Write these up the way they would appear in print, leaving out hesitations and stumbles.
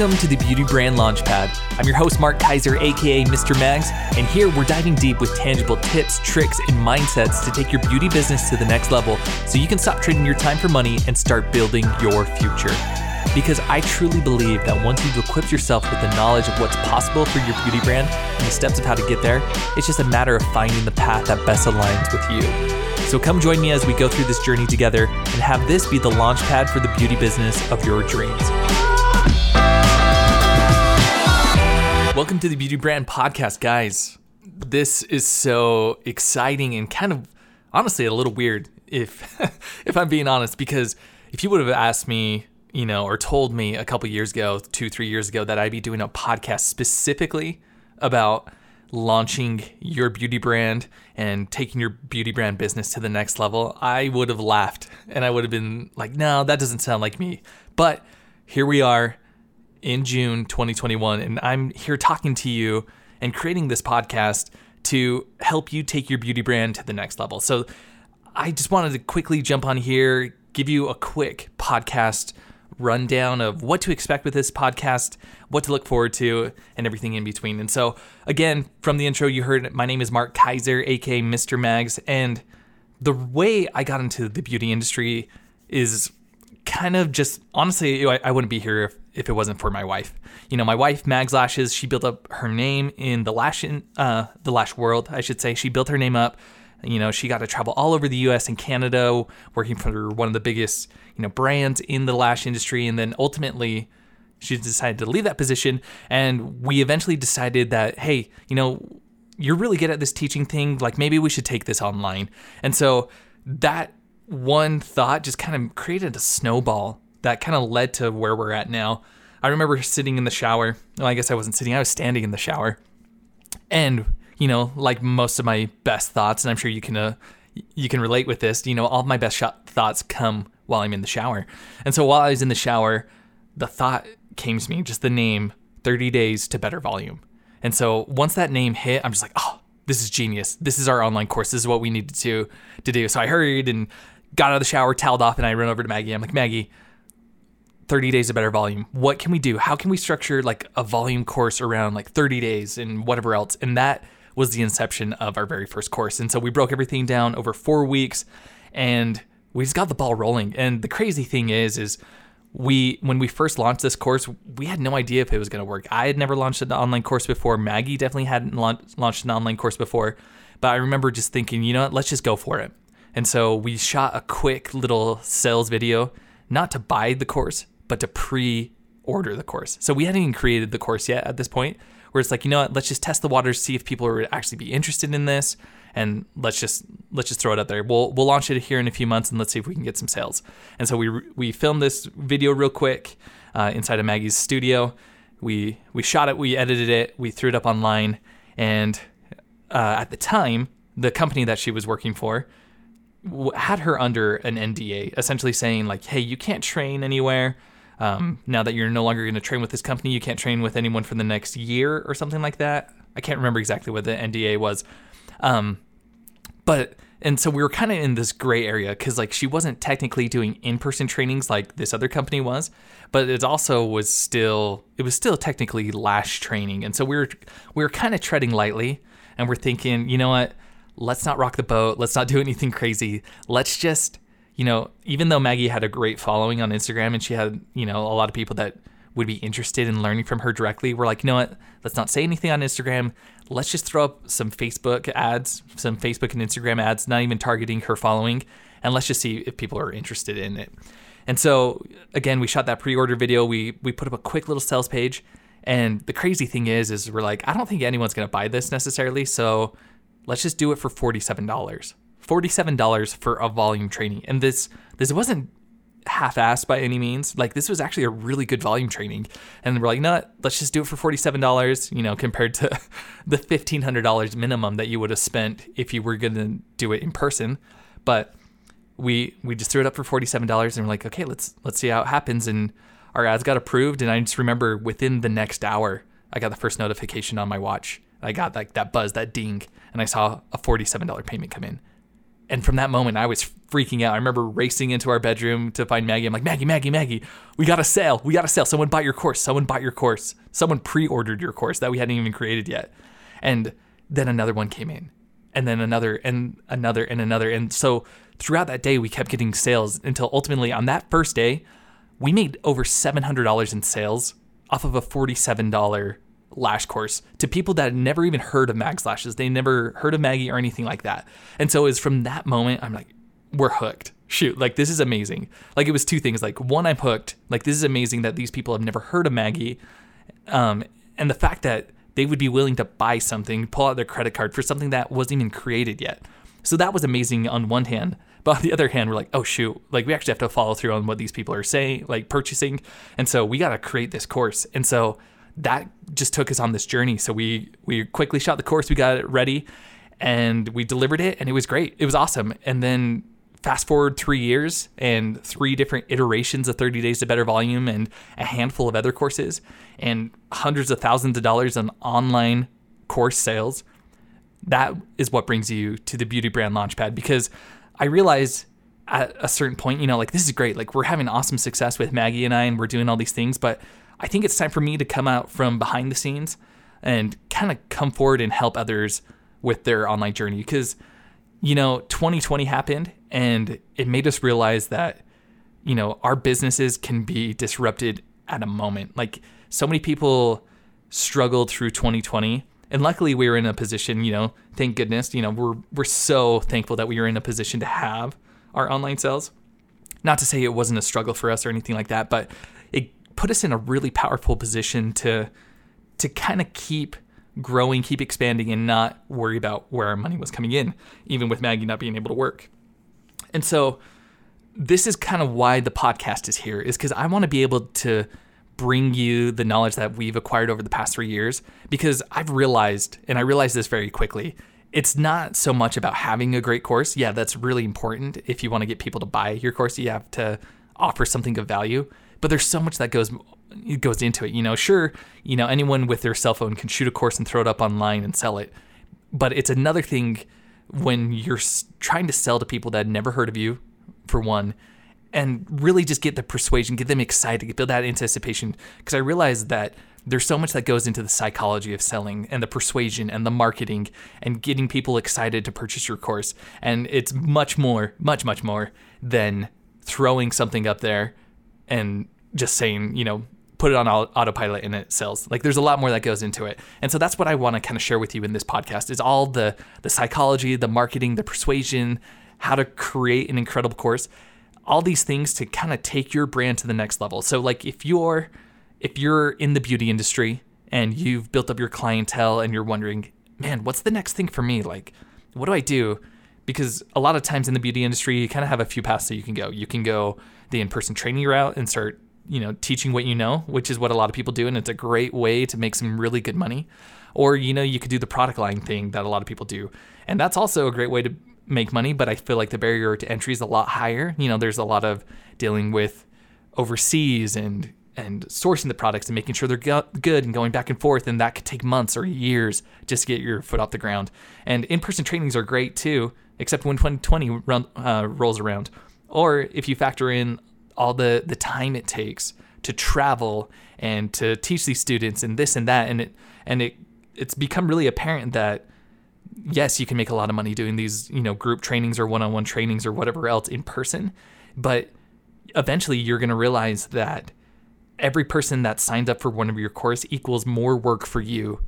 Welcome to the Beauty Brand Launchpad. I'm your host, Mark Kaiser, aka Mr. Mags, and here we're diving deep with tangible tips, tricks, and mindsets to take your beauty business to the next level so you can stop trading your time for money and start building your future. Because I truly believe that once you've equipped yourself with the knowledge of what's possible for your beauty brand and the steps of how to get there, it's just a matter of finding the path that best aligns with you. So come join me as we go through this journey together and have this be the launchpad for the beauty business of your dreams. Welcome to the Beauty Brand Podcast, guys. This is so exciting and kind of, honestly, a little weird if I'm being honest, because if you would have asked me, or told me a couple years ago, 2-3 years ago, that I'd be doing a podcast specifically about launching your beauty brand and taking your beauty brand business to the next level, I would have laughed and I would have been like, no, that doesn't sound like me. But here we are in June 2021, and I'm here talking to you and creating this podcast to help you take your beauty brand to the next level. So I just wanted to quickly jump on here, give you a quick podcast rundown of what to expect with this podcast, what to look forward to, and everything in between. And so, again, from the intro you heard, my name is Mark Kaiser, aka Mr. Mags, and the way I got into the beauty industry is kind of just, honestly, I wouldn't be here if it wasn't for my wife. My wife, Mag's Lashes, she built up her name in the lash world, I should say. She built her name up. She got to travel all over the U.S. and Canada, working for one of the biggest, brands in the lash industry. And then ultimately, she decided to leave that position. And we eventually decided that, hey, you're really good at this teaching thing. Like, maybe we should take this online. And so that one thought just kind of created a snowball that kind of led to where we're at now. I remember sitting in the shower. Well, I guess I wasn't sitting. I was standing in the shower. And like most of my best thoughts, and I'm sure you can relate with this, all of my best thoughts come while I'm in the shower. And so while I was in the shower, the thought came to me, just the name, 30 Days to Better Volume. And so once that name hit, I'm just like, oh, this is genius. This is our online course. This is what we needed to do. So I hurried and got out of the shower, toweled off, and I ran over to Maggie. I'm like, Maggie, 30 Days to Better Volume. What can we do? How can we structure like a volume course around like 30 days and whatever else? And that was the inception of our very first course. And so we broke everything down over 4 weeks and we just got the ball rolling. And the crazy thing is when we first launched this course, we had no idea if it was going to work. I had never launched an online course before. Maggie definitely hadn't launched an online course before, but I remember just thinking, what, let's just go for it. And so we shot a quick little sales video, not to buy the course, but to pre-order the course. So we hadn't even created the course yet at this point, where it's like, what, let's just test the waters, see if people would actually be interested in this, and let's just throw it out there. We'll launch it here in a few months, and let's see if we can get some sales. And so we filmed this video real quick inside of Maggie's studio. We shot it, we edited it, we threw it up online, and at the time, the company that she was working for had her under an NDA, essentially saying like, hey, you can't train anywhere. Now that you're no longer going to train with this company, you can't train with anyone for the next year or something like that. I can't remember exactly what the NDA was. And so we were kind of in this gray area because like she wasn't technically doing in-person trainings like this other company was, but it also was still technically lash training. And so we were kind of treading lightly and we're thinking, what, let's not rock the boat. Let's not do anything crazy. Let's just, even though Maggie had a great following on Instagram and she had, a lot of people that would be interested in learning from her directly, we're like, what? Let's not say anything on Instagram. Let's just throw up some Facebook ads, some Facebook and Instagram ads, not even targeting her following. And let's just see if people are interested in it. And so again, we shot that pre-order video. We put up a quick little sales page. And the crazy thing is we're like, I don't think anyone's going to buy this necessarily. So let's just do it for $47. $47 for a volume training. And this wasn't half-assed by any means. Like, this was actually a really good volume training. And we're like, no, let's just do it for $47, compared to the $1,500 minimum that you would have spent if you were going to do it in person. But we just threw it up for $47 and we're like, okay, let's see how it happens. And our ads got approved. And I just remember within the next hour, I got the first notification on my watch. I got like that buzz, that ding, and I saw a $47 payment come in. And from that moment, I was freaking out. I remember racing into our bedroom to find Maggie. I'm like, Maggie, we got a sale. Someone bought your course. Someone pre-ordered your course that we hadn't even created yet. And then another one came in, and then another. And so throughout that day, we kept getting sales until ultimately on that first day, we made over $700 in sales off of a $47 lash course to people that had never even heard of Mag's Lashes. They never heard of Maggie or anything like that. And so it was from that moment, I'm like, we're hooked. Shoot, like, this is amazing. Like, it was two things. Like, one, I'm hooked. Like, this is amazing that these people have never heard of Maggie. And the fact that they would be willing to buy something, pull out their credit card for something that wasn't even created yet. So that was amazing on one hand. But on the other hand, we're like, oh, shoot, like, we actually have to follow through on what these people are saying, like purchasing. And so we got to create this course. And so that just took us on this journey. So we quickly shot the course, we got it ready, and we delivered it, and it was great. It was awesome. And then fast forward 3 years and 3 different iterations of 30 Days to Better Volume and a handful of other courses and hundreds of thousands of dollars in online course sales. That is what brings you to the Beauty Brand Launchpad, because I realized at a certain point, you know, like, this is great. Like, we're having awesome success with Maggie and I, and we're doing all these things, but I think it's time for me to come out from behind the scenes and kind of come forward and help others with their online journey. Because, you know, 2020 happened, and it made us realize that, you know, our businesses can be disrupted at a moment. Like, so many people struggled through 2020. And luckily we were in a position, you know, thank goodness, you know, we're so thankful that we were in a position to have our online sales. Not to say it wasn't a struggle for us or anything like that, but it put us in a really powerful position to kind of keep growing, keep expanding, and not worry about where our money was coming in, even with Maggie not being able to work. And so this is kind of why the podcast is here, is because I want to be able to bring you the knowledge that we've acquired over the past 3 years, because I've realized, and I realized this very quickly, it's not so much about having a great course. Yeah, that's really important. If you want to get people to buy your course, you have to offer something of value, but there's so much that goes into it. You know, sure, you know, anyone with their cell phone can shoot a course and throw it up online and sell it, but it's another thing when you're trying to sell to people that had never heard of you, for one, and really just get the persuasion, get them excited, build that anticipation. Because I realized that there's so much that goes into the psychology of selling and the persuasion and the marketing and getting people excited to purchase your course. And it's much more than throwing something up there and just saying, you know, put it on autopilot and it sells. Like, there's a lot more that goes into it. And so that's what I want to kind of share with you in this podcast, is all the psychology, the marketing, the persuasion, how to create an incredible course, all these things to kind of take your brand to the next level. So, like, if you're in the beauty industry and you've built up your clientele and you're wondering, man, what's the next thing for me? Like, what do I do? Because a lot of times in the beauty industry, you kind of have a few paths that you can go. You can go the in-person training route and start, you know, teaching what you know, which is what a lot of people do. And it's a great way to make some really good money. Or, you know, you could do the product line thing that a lot of people do. And that's also a great way to make money, but I feel like the barrier to entry is a lot higher. You know, there's a lot of dealing with overseas and sourcing the products and making sure they're good and going back and forth, and that could take months or years just to get your foot off the ground. And in-person trainings are great too, except when 2020 rolls around. Or if you factor in all the time it takes to travel and to teach these students and this and that, and it's become really apparent that yes, you can make a lot of money doing these, you know, group trainings or one-on-one trainings or whatever else in person, but eventually you're going to realize that every person that signs up for one of your course equals more work for you.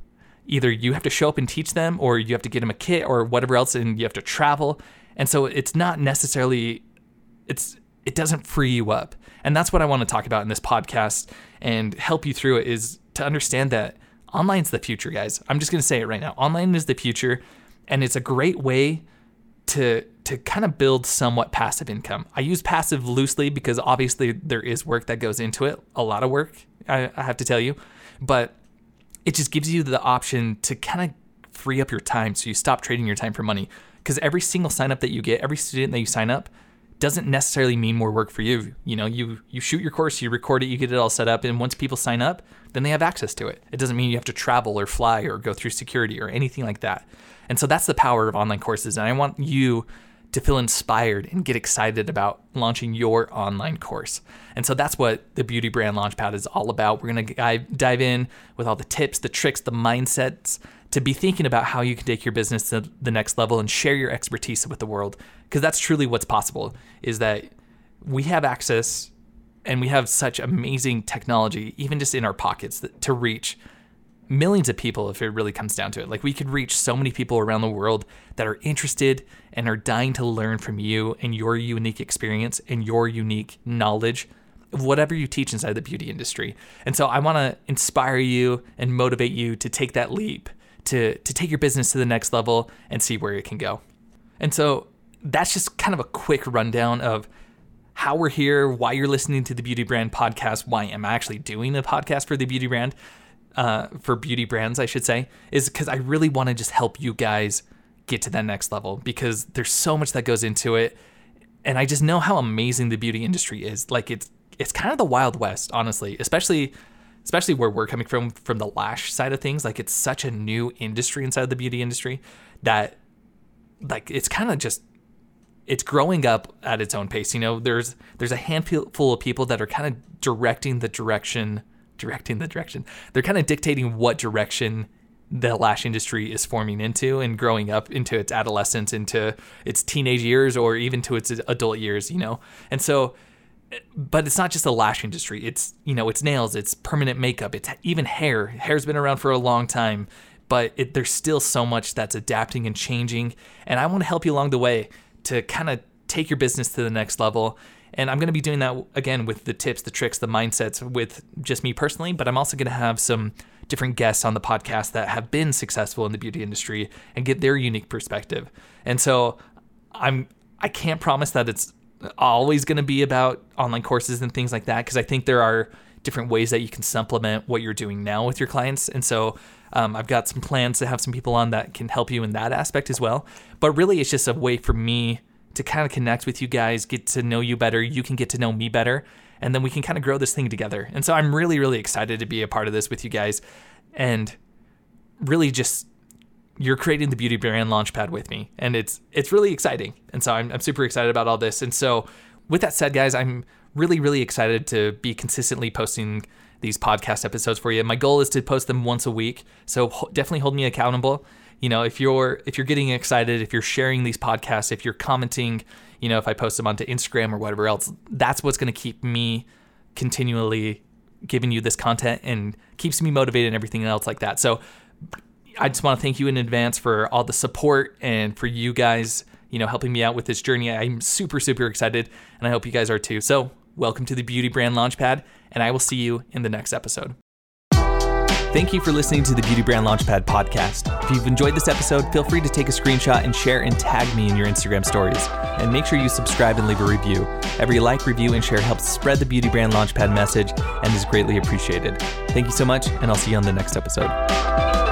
Either you have to show up and teach them, or you have to get them a kit or whatever else, and you have to travel. And so it's not necessarily, it doesn't free you up. And that's what I want to talk about in this podcast and help you through it, is to understand that online's the future, guys. I'm just going to say it right now. Online is the future, and it's a great way to kind of build somewhat passive income. I use passive loosely because obviously there is work that goes into it, a lot of work, I have to tell you, but it just gives you the option to kind of free up your time so you stop trading your time for money. Because every single sign up that you get, every student that you sign up, doesn't necessarily mean more work for you. You know, you shoot your course, you record it, you get it all set up, and once people sign up, then they have access to it. It doesn't mean you have to travel or fly or go through security or anything like that. And so that's the power of online courses. And I want you to feel inspired and get excited about launching your online course. And so that's what the Beauty Brand Launchpad is all about. We're going to dive in with all the tips, the tricks, the mindsets to be thinking about how you can take your business to the next level and share your expertise with the world, because that's truly what's possible, is that we have access and we have such amazing technology, even just in our pockets, that, to reach millions of people if it really comes down to it. Like, we could reach so many people around the world that are interested and are dying to learn from you and your unique experience and your unique knowledge of whatever you teach inside the beauty industry. And so I want to inspire you and motivate you to take that leap, to take your business to the next level and see where it can go. And so that's just kind of a quick rundown of how we're here, why you're listening to the Beauty Brand Podcast, why I'm actually doing a podcast for the Beauty Brand, for beauty brands, I should say, is because I really want to just help you guys get to that next level, because there's so much that goes into it. And I just know how amazing the beauty industry is. Like, it's kind of the Wild West, honestly, especially where we're coming from the lash side of things. Like, it's such a new industry inside the beauty industry that, like, it's kind of just, it's growing up at its own pace. You know, there's a handful of people that are kind of directing the direction. They're kind of dictating what direction the lash industry is forming into and growing up into its adolescence, into its teenage years, or even to its adult years, you know? And so, but it's not just the lash industry. It's, you know, it's nails, it's permanent makeup, it's even hair. Hair's been around for a long time, but there's still so much that's adapting and changing. And I want to help you along the way to kind of take your business to the next level. And I'm going to be doing that, again, with the tips, the tricks, the mindsets, with just me personally. But I'm also going to have some different guests on the podcast that have been successful in the beauty industry and get their unique perspective. And so I can't promise that it's always going to be about online courses and things like that, because I think there are different ways that you can supplement what you're doing now with your clients. And so I've got some plans to have some people on that can help you in that aspect as well. But really, it's just a way for me to kind of connect with you guys, get to know you better, you can get to know me better, and then we can kind of grow this thing together. And so I'm really, really excited to be a part of this with you guys, and really just, you're creating the Beauty Brand Launchpad with me, and it's really exciting. And so I'm super excited about all this. And so with that said, guys, I'm really, really excited to be consistently posting these podcast episodes for you. My goal is to post them once a week, so definitely hold me accountable. You know, if you're getting excited, if you're sharing these podcasts, if you're commenting, you know, if I post them onto Instagram or whatever else, that's what's going to keep me continually giving you this content and keeps me motivated and everything else like that. So I just want to thank you in advance for all the support and for you guys, you know, helping me out with this journey. I'm super, super excited, and I hope you guys are too. So welcome to the Beauty Brand Launchpad, and I will see you in the next episode. Thank you for listening to the Beauty Brand Launchpad podcast. If you've enjoyed this episode, feel free to take a screenshot and share and tag me in your Instagram stories. And make sure you subscribe and leave a review. Every like, review, and share helps spread the Beauty Brand Launchpad message and is greatly appreciated. Thank you so much, and I'll see you on the next episode.